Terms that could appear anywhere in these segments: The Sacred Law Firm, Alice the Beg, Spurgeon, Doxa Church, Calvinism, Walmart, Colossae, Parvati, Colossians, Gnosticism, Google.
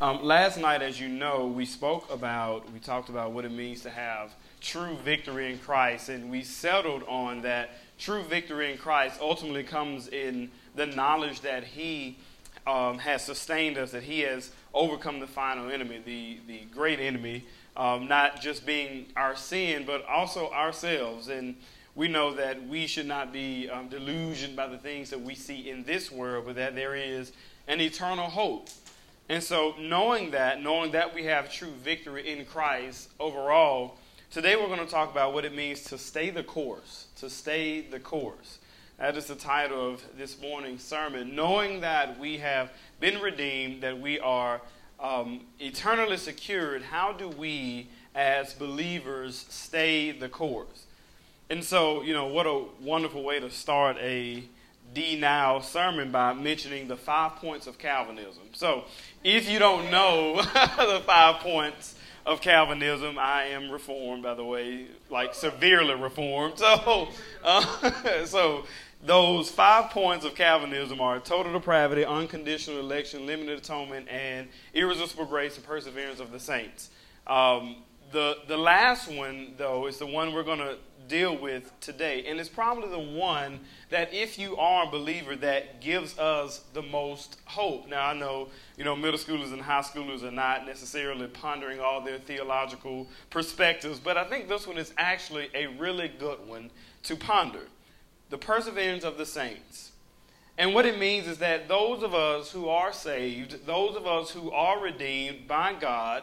Last night, as you know, we talked about what it means to have true victory in Christ, and we settled on that true victory in Christ ultimately comes in the knowledge that He has sustained us, that He has overcome the final enemy, the great enemy, not just being our sin, but also ourselves. And we know that we should not be delusioned by the things that we see in this world, but that there is an eternal hope. And so knowing that we have true victory in Christ overall, today we're going to talk about what it means to stay the course, That is the title of this morning's sermon, knowing that we have been redeemed, that we are eternally secured. How do we as believers stay the course? And so, you know, what a wonderful way to start a D-Now sermon by mentioning the 5 points of Calvinism. So if you don't know the 5 points of Calvinism, I am Reformed, by the way, like severely Reformed. So those 5 points of Calvinism are total depravity, unconditional election, limited atonement, and irresistible grace and perseverance of the saints. The last one, though, is the one we're going to deal with today, and it's probably the one that, if you are a believer, that gives us the most hope. Now, I know, you know, middle schoolers and high schoolers are not necessarily pondering all their theological perspectives, but I think this one is actually a really good one to ponder: the perseverance of the saints. And what it means is that those of us who are saved, those of us who are redeemed by God,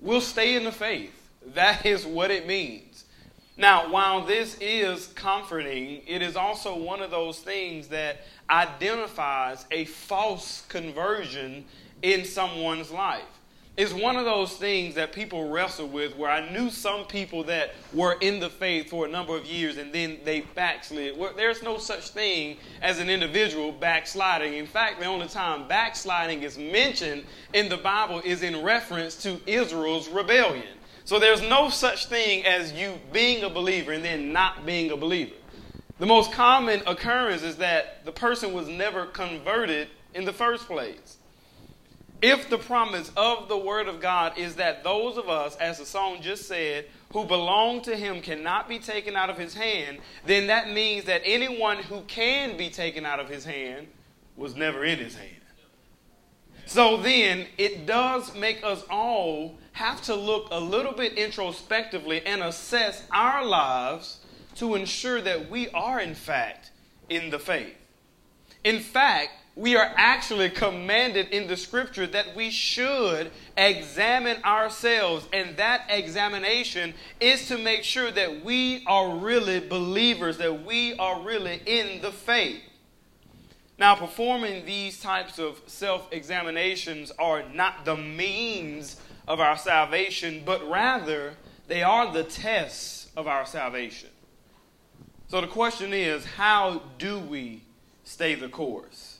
will stay in the faith. That is what it means. Now, while this is comforting, it is also one of those things that identifies a false conversion in someone's life. It's one of those things that people wrestle with, where I knew some people that were in the faith for a number of years and then they backslid. Well, there's no such thing as an individual backsliding. In fact, the only time backsliding is mentioned in the Bible is in reference to Israel's rebellion. So there's no such thing as you being a believer and then not being a believer. The most common occurrence is that the person was never converted in the first place. If the promise of the Word of God is that those of us, as the song just said, who belong to Him cannot be taken out of His hand, then that means that anyone who can be taken out of His hand was never in His hand. So then it does make us all have to look a little bit introspectively and assess our lives to ensure that we are, in fact, in the faith. In fact, we are actually commanded in the Scripture that we should examine ourselves, and that examination is to make sure that we are really believers, that we are really in the faith. Now, performing these types of self-examinations are not the means of our salvation, but rather they are the tests of our salvation. So the question is, how do we stay the course?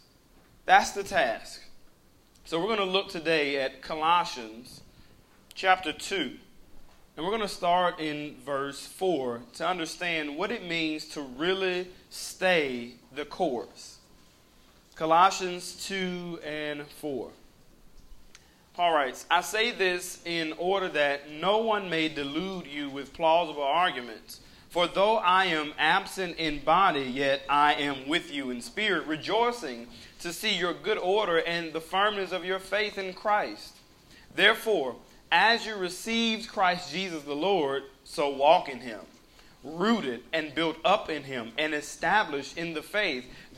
That's the task. So we're going to look today at Colossians chapter 2, and we're going to start in verse 4 to understand what it means to really stay the course. Colossians 2 and 4. All right, I say this in order that no one may delude you with plausible arguments. For though I am absent in body, yet I am with you in spirit, rejoicing to see your good order and the firmness of your faith in Christ. Therefore, as you received Christ Jesus the Lord, so walk in Him, rooted and built up in Him and established in the faith,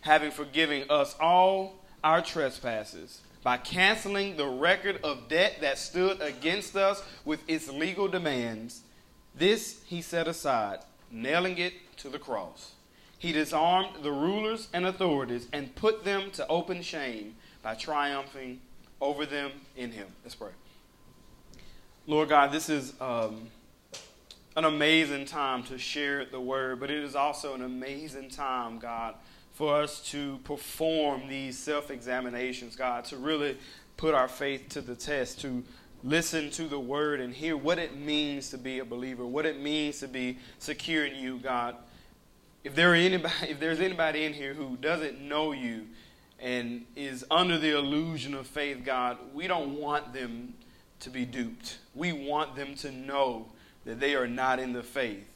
having forgiven us all our trespasses by canceling the record of debt that stood against us with its legal demands. This he set aside, nailing it to the cross. He disarmed the rulers and authorities and put them to open shame by triumphing over them in him. Let's pray. Lord God, this is an amazing time to share the word, but it is also an amazing time, God, for us to perform these self-examinations, God, to really put our faith to the test, to listen to the word and hear what it means to be a believer, what it means to be secure in you, God. If there's anybody in here who doesn't know you and is under the illusion of faith, God, we don't want them to be duped. We want them to know that they are not in the faith.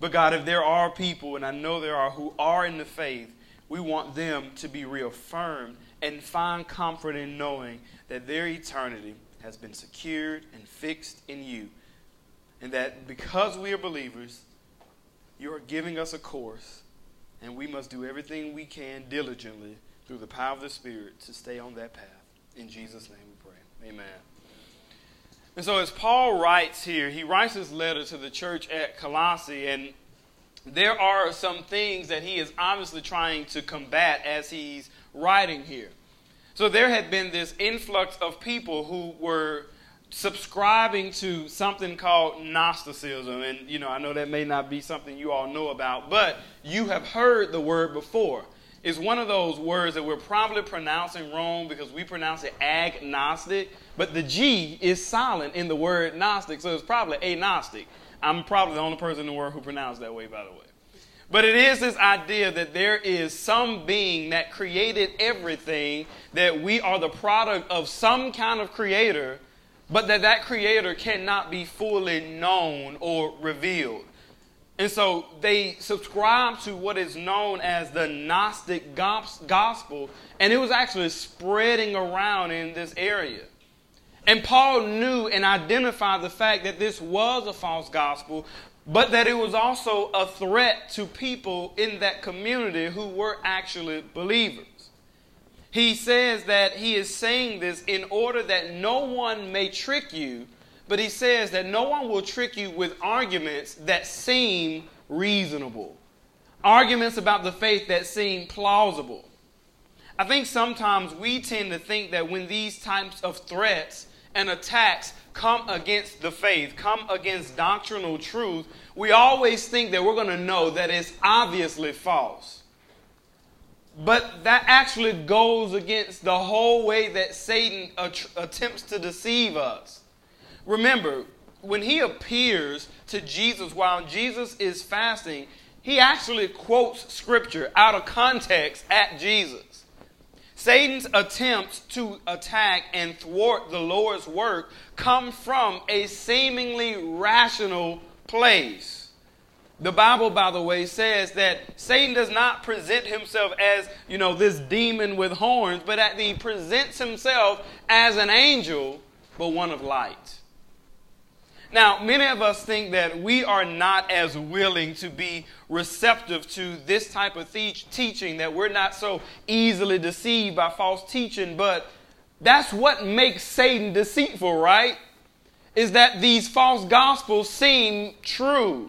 But God, if there are people, and I know there are, who are in the faith, we want them to be reaffirmed and find comfort in knowing that their eternity has been secured and fixed in you. And that because we are believers, you are giving us a course, and we must do everything we can diligently through the power of the Spirit to stay on that path. In Jesus' name we pray. Amen. And so as Paul writes here, he writes his letter to the church at Colossae, and there are some things that he is obviously trying to combat as he's writing here. So there had been this influx of people who were subscribing to something called Gnosticism. And, I know that may not be something you all know about, but you have heard the word before. It's one of those words that we're probably pronouncing wrong because we pronounce it agnostic, but the G is silent in the word Gnostic, so it's probably agnostic. I'm probably the only person in the world who pronounced that way, by the way. But it is this idea that there is some being that created everything, that we are the product of some kind of creator, but that creator cannot be fully known or revealed. And so they subscribe to what is known as the Gnostic gospel, and it was actually spreading around in this area. And Paul knew and identified the fact that this was a false gospel, but that it was also a threat to people in that community who were actually believers. He says that he is saying this in order that no one may trick you, but he says that no one will trick you with arguments that seem reasonable, arguments about the faith that seem plausible. I think sometimes we tend to think that when these types of threats and attacks come against the faith, come against doctrinal truth, we always think that we're going to know that it's obviously false. But that actually goes against the whole way that Satan attempts to deceive us. Remember, when he appears to Jesus while Jesus is fasting, he actually quotes scripture out of context at Jesus. Satan's attempts to attack and thwart the Lord's work come from a seemingly rational place. The Bible, by the way, says that Satan does not present himself as, this demon with horns, but that he presents himself as an angel, but one of light. Now, many of us think that we are not as willing to be receptive to this type of teaching, that we're not so easily deceived by false teaching, but that's what makes Satan deceitful, right? Is that these false gospels seem true.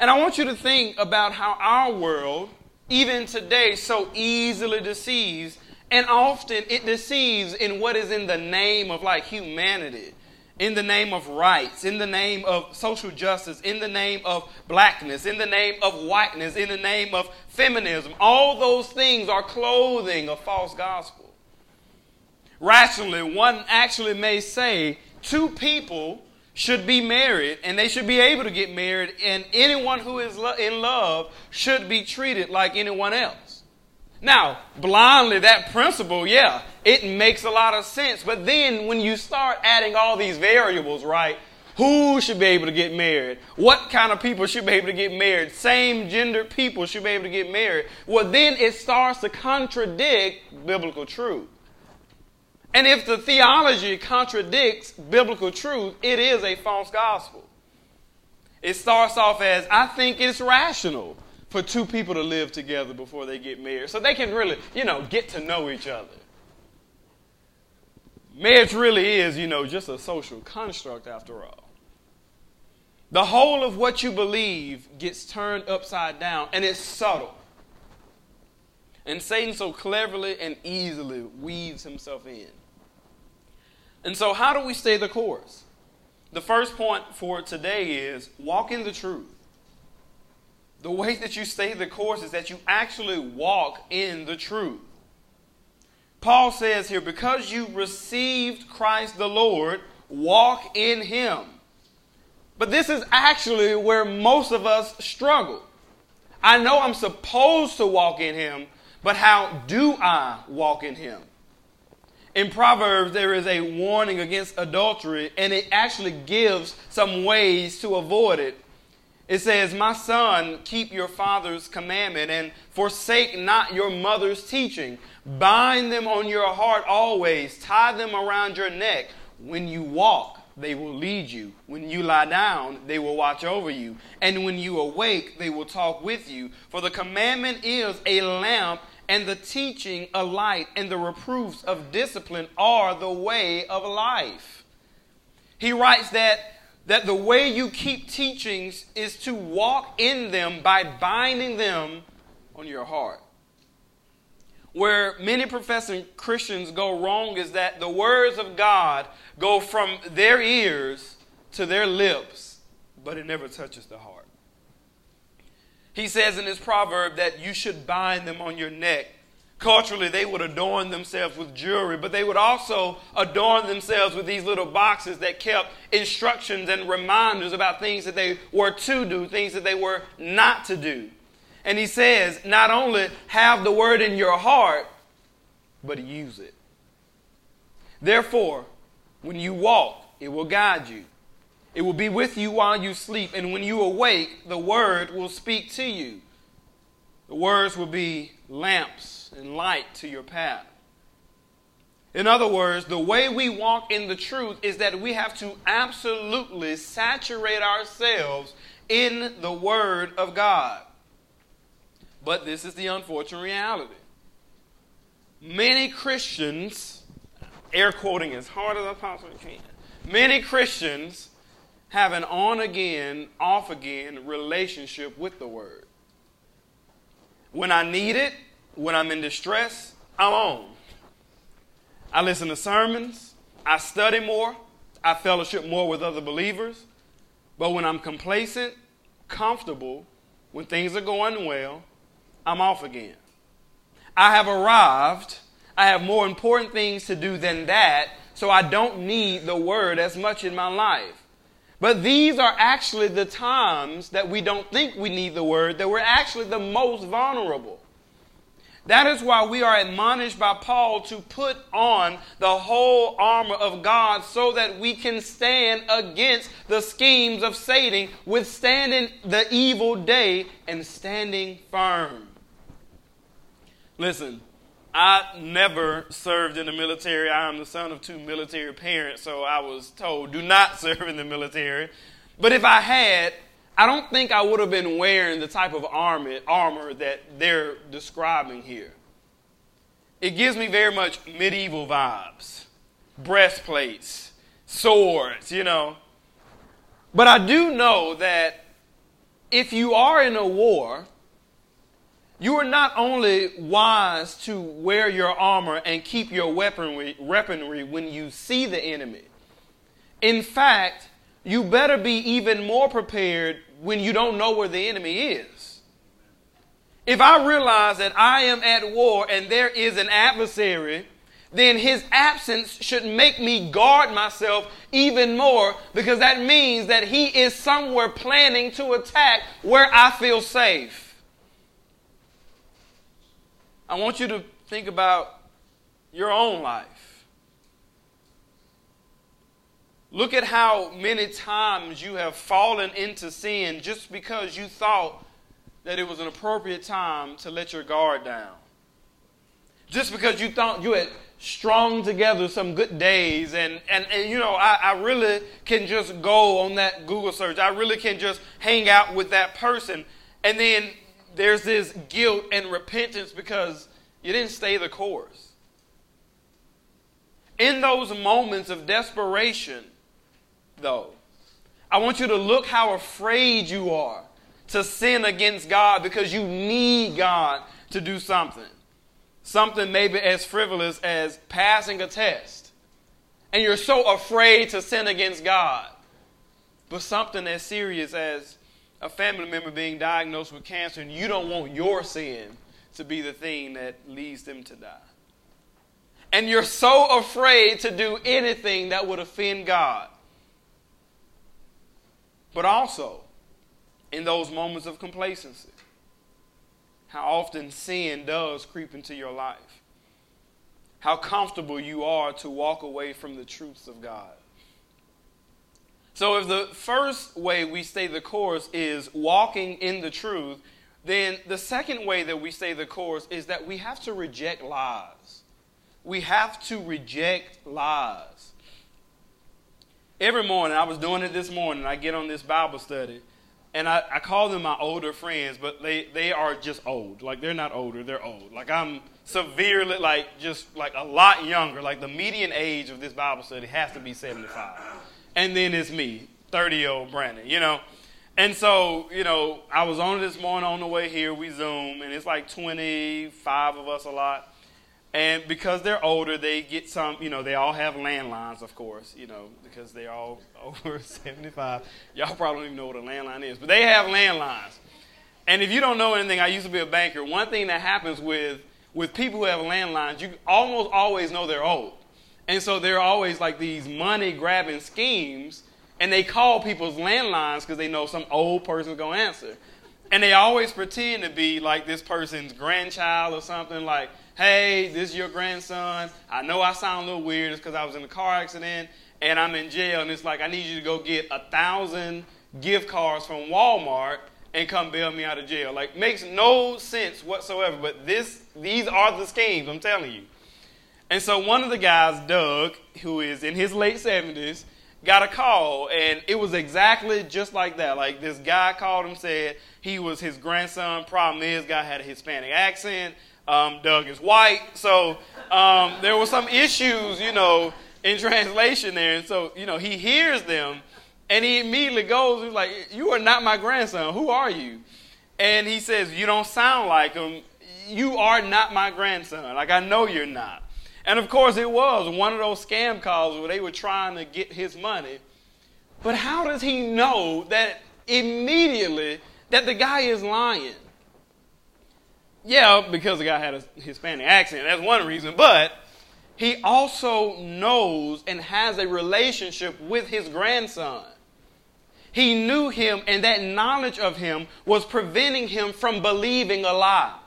And I want you to think about how our world, even today, so easily deceives, and often it deceives in what is in the name of humanity. In the name of rights, in the name of social justice, in the name of blackness, in the name of whiteness, in the name of feminism. All those things are clothing a false gospel. Rationally, one actually may say two people should be married and they should be able to get married, and anyone who is in love should be treated like anyone else. Now, blindly, that principle, it makes a lot of sense. But then when you start adding all these variables, right, who should be able to get married? What kind of people should be able to get married? Same gender people should be able to get married. Well, then it starts to contradict biblical truth. And if the theology contradicts biblical truth, it is a false gospel. It starts off as, I think it's rational for two people to live together before they get married, so they can really, get to know each other. Marriage really is, just a social construct after all. The whole of what you believe gets turned upside down, and it's subtle. And Satan so cleverly and easily weaves himself in. And so how do we stay the course? The first point for today is walk in the truth. The way that you stay the course is that you actually walk in the truth. Paul says here, because you received Christ the Lord, walk in him. But this is actually where most of us struggle. I know I'm supposed to walk in him, but how do I walk in him? In Proverbs, there is a warning against adultery, and it actually gives some ways to avoid it. It says, my son, keep your father's commandment and forsake not your mother's teaching. Bind them on your heart always. Tie them around your neck. When you walk, they will lead you. When you lie down, they will watch over you. And when you awake, they will talk with you. For the commandment is a lamp, and the teaching a light, and the reproofs of discipline are the way of life. He writes that the way you keep teachings is to walk in them by binding them on your heart. Where many professing Christians go wrong is that the words of God go from their ears to their lips, but it never touches the heart. He says in his proverb that you should bind them on your neck. Culturally, they would adorn themselves with jewelry, but they would also adorn themselves with these little boxes that kept instructions and reminders about things that they were to do, things that they were not to do. And he says, not only have the word in your heart, but use it. Therefore, when you walk, it will guide you. It will be with you while you sleep, and when you awake, the word will speak to you. The words will be lamps and light to your path. In other words, the way we walk in the truth is that we have to absolutely saturate ourselves in the Word of God. But this is the unfortunate reality. Many Christians, air quoting as hard as I possibly can, many Christians have an on-again, off-again relationship with the Word. When I need it, when I'm in distress, I'm on. I listen to sermons, I study more, I fellowship more with other believers. But when I'm complacent, comfortable, when things are going well, I'm off again. I have arrived. I have more important things to do than that, so I don't need the Word as much in my life. But these are actually the times that we don't think we need the Word, that we're actually the most vulnerable. That is why we are admonished by Paul to put on the whole armor of God so that we can stand against the schemes of Satan, withstanding the evil day and standing firm. Listen, I never served in the military. I am the son of two military parents, so I was told, do not serve in the military. But if I had, I don't think I would have been wearing the type of armor that they're describing here. It gives me very much medieval vibes, breastplates, swords, But I do know that if you are in a war, you are not only wise to wear your armor and keep your weaponry when you see the enemy. In fact, you better be even more prepared when you don't know where the enemy is. If I realize that I am at war and there is an adversary, then his absence should make me guard myself even more, because that means that he is somewhere planning to attack where I feel safe. I want you to think about your own life. Look at how many times you have fallen into sin just because you thought that it was an appropriate time to let your guard down. Just because you thought you had strung together some good days, and you know, I really can just go on that Google search. I really can just hang out with that person. And then there's this guilt and repentance because you didn't stay the course. In those moments of desperation, though, I want you to look how afraid you are to sin against God, because you need God to do something. Something maybe as frivolous as passing a test. And you're so afraid to sin against God. But something as serious as a family member being diagnosed with cancer, and you don't want your sin to be the thing that leads them to die. And you're so afraid to do anything that would offend God. But also, in those moments of complacency, how often sin does creep into your life. How comfortable you are to walk away from the truths of God. So if the first way we stay the course is walking in the truth, then the second way that we stay the course is that we have to reject lies. We have to reject lies. Every morning, I was doing it this morning, I get on this Bible study, and I call them my older friends, but they are just old. Like, they're not older, they're old. Like, I'm severely, just a lot younger. Like, the median age of this Bible study has to be 75. And then it's me, 30-year-old Brandon, you know. And so, you know, I was on this morning on the way here, we Zoom, and it's like 25 of us a lot. And because they're older, they get some, you know, they all have landlines, of course, you know, because they're all over 75. Y'all probably don't even know what a landline is, but they have landlines. And if you don't know anything, I used to be a banker. One thing that happens with people who have landlines, you almost always know they're old. And so they're always like these money-grabbing schemes, and they call people's landlines because they know some old person's going to answer. And they always pretend to be like this person's grandchild or something, like, hey, this is your grandson. I know I sound a little weird. It's because I was in a car accident and I'm in jail. And it's like, I need you to go get 1,000 gift cards from Walmart and come bail me out of jail. Like, makes no sense whatsoever. But these are the schemes, I'm telling you. And so one of the guys, Doug, who is in his late 70s, got a call. And it was exactly just like that. Like, this guy called him, said he was his grandson. Problem is, guy had a Hispanic accent. Doug is white, so there were some issues, you know, in translation there. And so, you know, he hears them, and he immediately goes, he's like, you are not my grandson. Who are you? And he says, you don't sound like him. You are not my grandson. Like, I know you're not. And, of course, it was one of those scam calls where they were trying to get his money. But how does he know that immediately that the guy is lying? Yeah, because the guy had a Hispanic accent. That's one reason. But he also knows and has a relationship with his grandson. He knew him, and that knowledge of him was preventing him from believing a lie.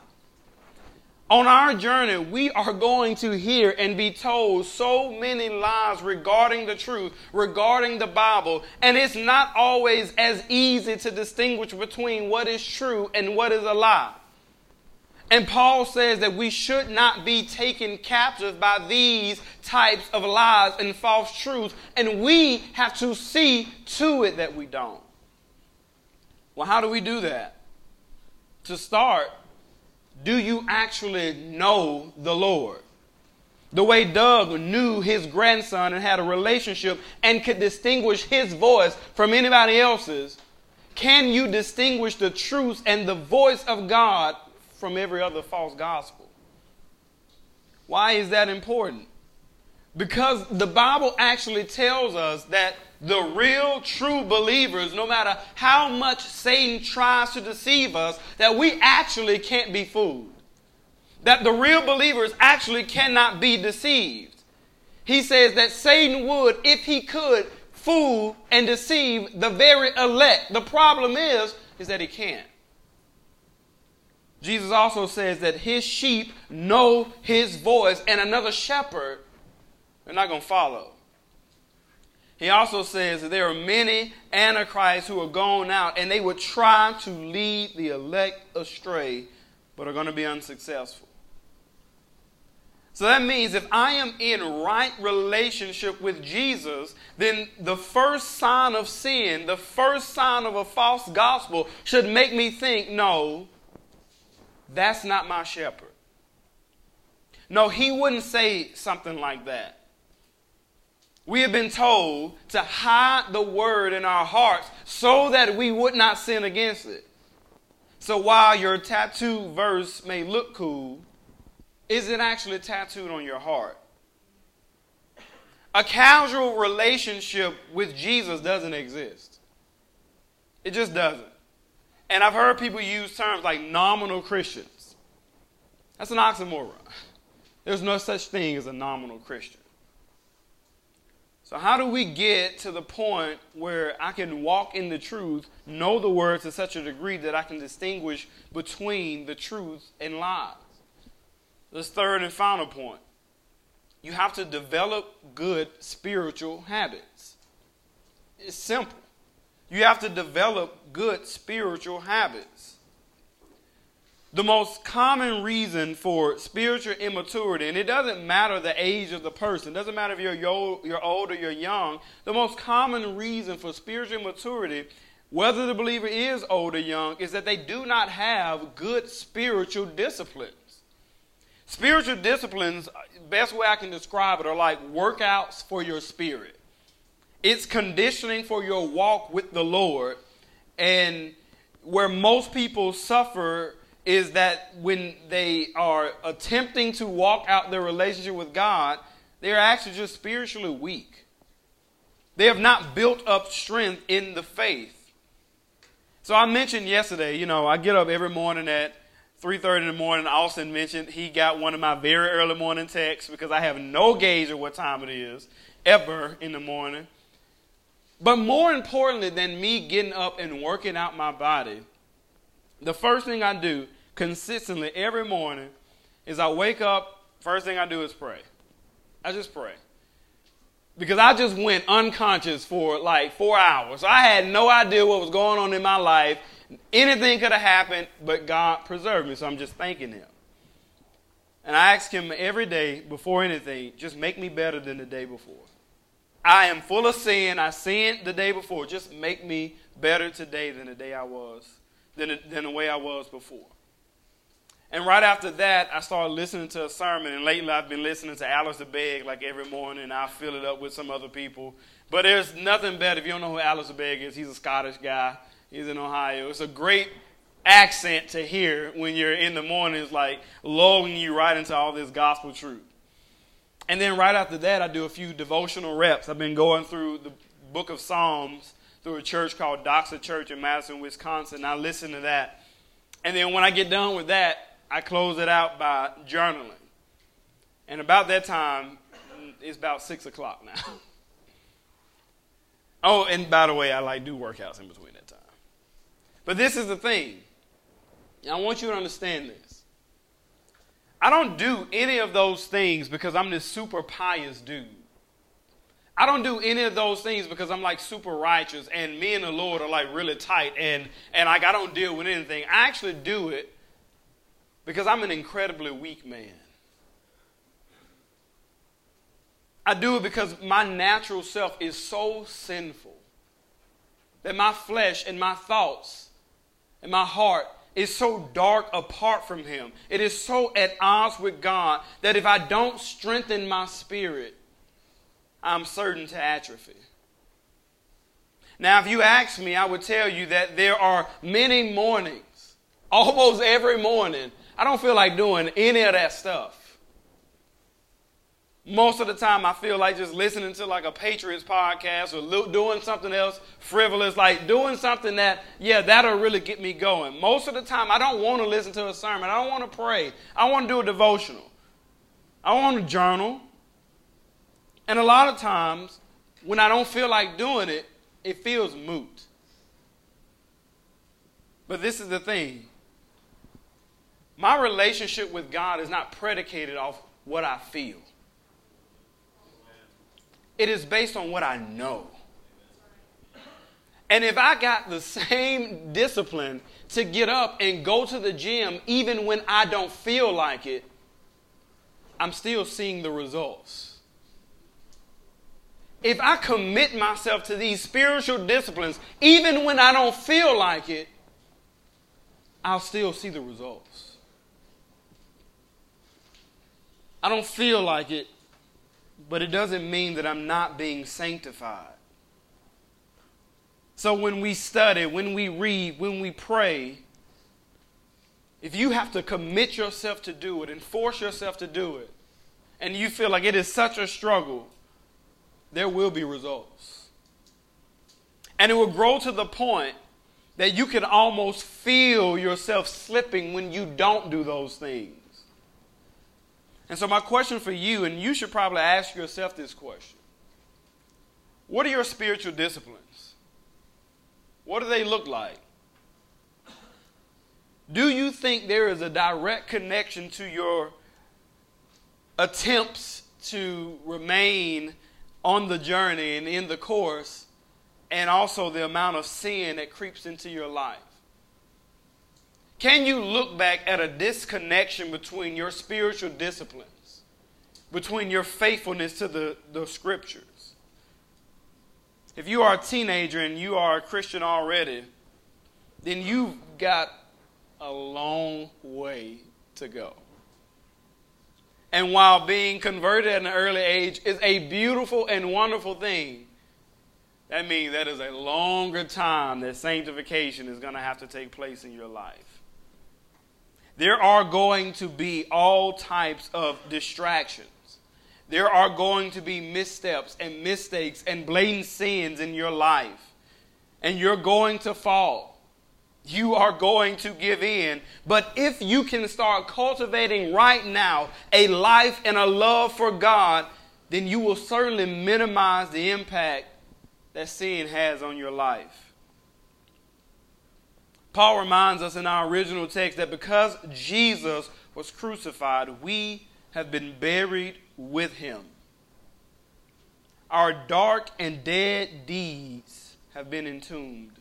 On our journey, we are going to hear and be told so many lies regarding the truth, regarding the Bible, and it's not always as easy to distinguish between what is true and what is a lie. And Paul says that we should not be taken captive by these types of lies and false truths, and we have to see to it that we don't. Well, how do we do that? To start, do you actually know the Lord? The way Doug knew his grandson and had a relationship and could distinguish his voice from anybody else's, can you distinguish the truth and the voice of God from every other false gospel? Why is that important? Because the Bible actually tells us that the real true believers, no matter how much Satan tries to deceive us, that we actually can't be fooled. That the real believers actually cannot be deceived. He says that Satan would, if he could, fool and deceive the very elect. The problem is that he can't. Jesus also says that his sheep know his voice, and another shepherd, they're not going to follow. He also says that there are many antichrists who are gone out, and they would try to lead the elect astray, but are going to be unsuccessful. So that means if I am in right relationship with Jesus, then the first sign of sin, the first sign of a false gospel should make me think, no, that's not my shepherd. No, he wouldn't say something like that. We have been told to hide the word in our hearts so that we would not sin against it. So while your tattoo verse may look cool, is it actually tattooed on your heart? A casual relationship with Jesus doesn't exist. It just doesn't. And I've heard people use terms like nominal Christians. That's an oxymoron. There's no such thing as a nominal Christian. So how do we get to the point where I can walk in the truth, know the word to such a degree that I can distinguish between the truth and lies? This third and final point, you have to develop good spiritual habits. It's simple. You have to develop good spiritual habits. The most common reason for spiritual immaturity, and it doesn't matter the age of the person, it doesn't matter if you're old or you're young, the most common reason for spiritual immaturity, whether the believer is old or young, is that they do not have good spiritual discipline. Spiritual disciplines, best way I can describe it, are like workouts for your spirit. It's conditioning for your walk with the Lord. And where most people suffer is that when they are attempting to walk out their relationship with God, they're actually just spiritually weak. They have not built up strength in the faith. So I mentioned yesterday, I get up every morning at 3:30 in the morning. Austin mentioned he got one of my very early morning texts because I have no gauge of what time it is ever in the morning. But more importantly than me getting up and working out my body, the first thing I do consistently every morning is I wake up, first thing I do is pray. I just pray. Because I just went unconscious for like 4 hours. I had no idea what was going on in my life. Anything could have happened, but God preserved me, so I'm just thanking him. And I ask him every day before anything, just make me better than the day before. I am full of sin. I sinned the day before. Just make me better today than the day I was, than the way I was before. And right after that, I started listening to a sermon, and lately I've been listening to Alice the Beg like every morning, and I fill it up with some other people. But there's nothing better. If you don't know who Alice the Beg is, he's a Scottish guy. He's in Ohio. It's a great accent to hear when you're in the mornings, like lulling you right into all this gospel truth. And then right after that, I do a few devotional reps. I've been going through the book of Psalms through a church called Doxa Church in Madison, Wisconsin. I listen to that. And then when I get done with that, I close it out by journaling. And about that time, it's about 6 o'clock now. Oh, and by the way, I do workouts in between that time. But this is the thing. I want you to understand this. I don't do any of those things because I'm this super pious dude. I don't do any of those things because I'm like super righteous and me and the Lord are like really tight and I don't deal with anything. I actually do it because I'm an incredibly weak man. I do it because my natural self is so sinful that my flesh and my thoughts and my heart is so dark apart from him. It is so at odds with God that if I don't strengthen my spirit, I'm certain to atrophy. Now, if you ask me, I would tell you that there are many mornings, almost every morning, I don't feel like doing any of that stuff. Most of the time, I feel like just listening to like a Patriots podcast or doing something else frivolous, like doing something that'll really get me going. Most of the time, I don't want to listen to a sermon. I don't want to pray. I want to do a devotional. I want to journal. And a lot of times, when I don't feel like doing it, it feels moot. But this is the thing. My relationship with God is not predicated off what I feel. It is based on what I know. And if I got the same discipline to get up and go to the gym even when I don't feel like it, I'm still seeing the results. If I commit myself to these spiritual disciplines, even when I don't feel like it, I'll still see the results. I don't feel like it, but it doesn't mean that I'm not being sanctified. So when we study, when we read, when we pray, if you have to commit yourself to do it and force yourself to do it, and you feel like it is such a struggle, there will be results. And it will grow to the point that you can almost feel yourself slipping when you don't do those things. And so my question for you, and you should probably ask yourself this question: what are your spiritual disciplines? What do they look like? Do you think there is a direct connection to your attempts to remain on the journey and in the course, and also the amount of sin that creeps into your life? Can you look back at a disconnection between your spiritual disciplines, between your faithfulness to the scriptures? If you are a teenager and you are a Christian already, then you've got a long way to go. And while being converted at an early age is a beautiful and wonderful thing, that means that is a longer time that sanctification is going to have to take place in your life. There are going to be all types of distractions. There are going to be missteps and mistakes and blatant sins in your life. And you're going to fall. You are going to give in. But if you can start cultivating right now a life and a love for God, then you will certainly minimize the impact that sin has on your life. Paul reminds us in our original text that because Jesus was crucified, we have been buried with him. Our dark and dead deeds have been entombed.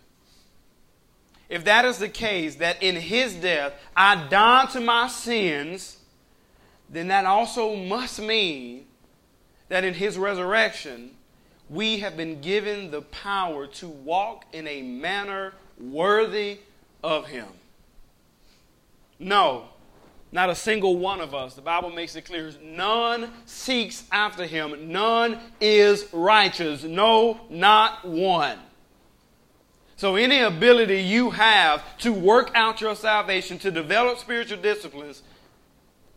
If that is the case, that in his death I died to my sins, then that also must mean that in his resurrection we have been given the power to walk in a manner worthy of him. No, not a single one of us. The Bible makes it clear. None seeks after him. None is righteous. No, not one. So any ability you have to work out your salvation, to develop spiritual disciplines,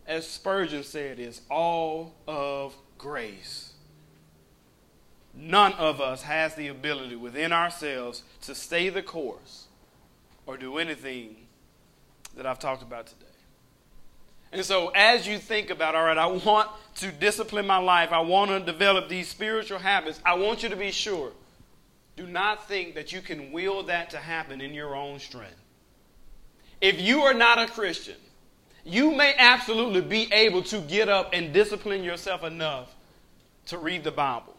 as Spurgeon said, is all of grace. None of us has the ability within ourselves to stay the course or do anything that I've talked about today. And so as you think about, all right, I want to discipline my life, I want to develop these spiritual habits, I want you to be sure, do not think that you can will that to happen in your own strength. If you are not a Christian, you may absolutely be able to get up and discipline yourself enough to read the Bible.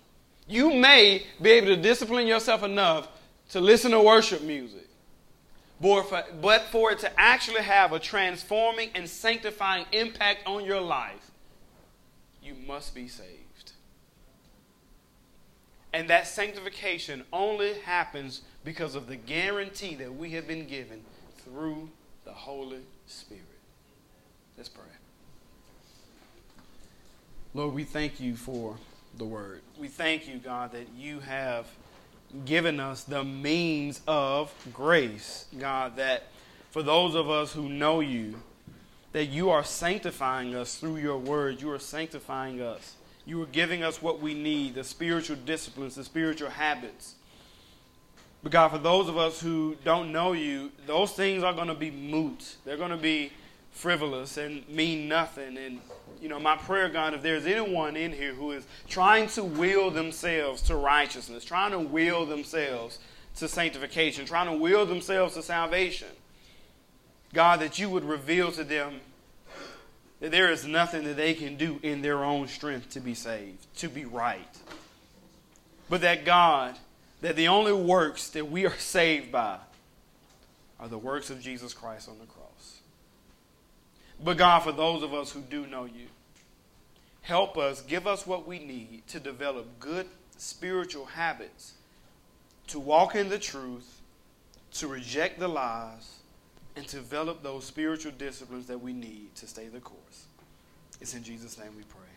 You may be able to discipline yourself enough to listen to worship music. But for it to actually have a transforming and sanctifying impact on your life, you must be saved. And that sanctification only happens because of the guarantee that we have been given through the Holy Spirit. Let's pray. Lord, we thank you for the word. We thank you, God, that you have given us the means of grace, God, that for those of us who know you, that you are sanctifying us through your word. You are sanctifying us. You are giving us what we need, the spiritual disciplines, the spiritual habits. But God, for those of us who don't know you, those things are going to be moot. They're going to be frivolous and mean nothing. And, you know, my prayer, God, if there's anyone in here who is trying to will themselves to righteousness, trying to will themselves to sanctification, trying to will themselves to salvation, God, that you would reveal to them that there is nothing that they can do in their own strength to be saved, to be right. But that, God, that the only works that we are saved by are the works of Jesus Christ on the cross. But God, for those of us who do know you, Help us, give us what we need to develop good spiritual habits, to walk in the truth, to reject the lies, and to develop those spiritual disciplines that we need to stay the course. It's in Jesus' name we pray.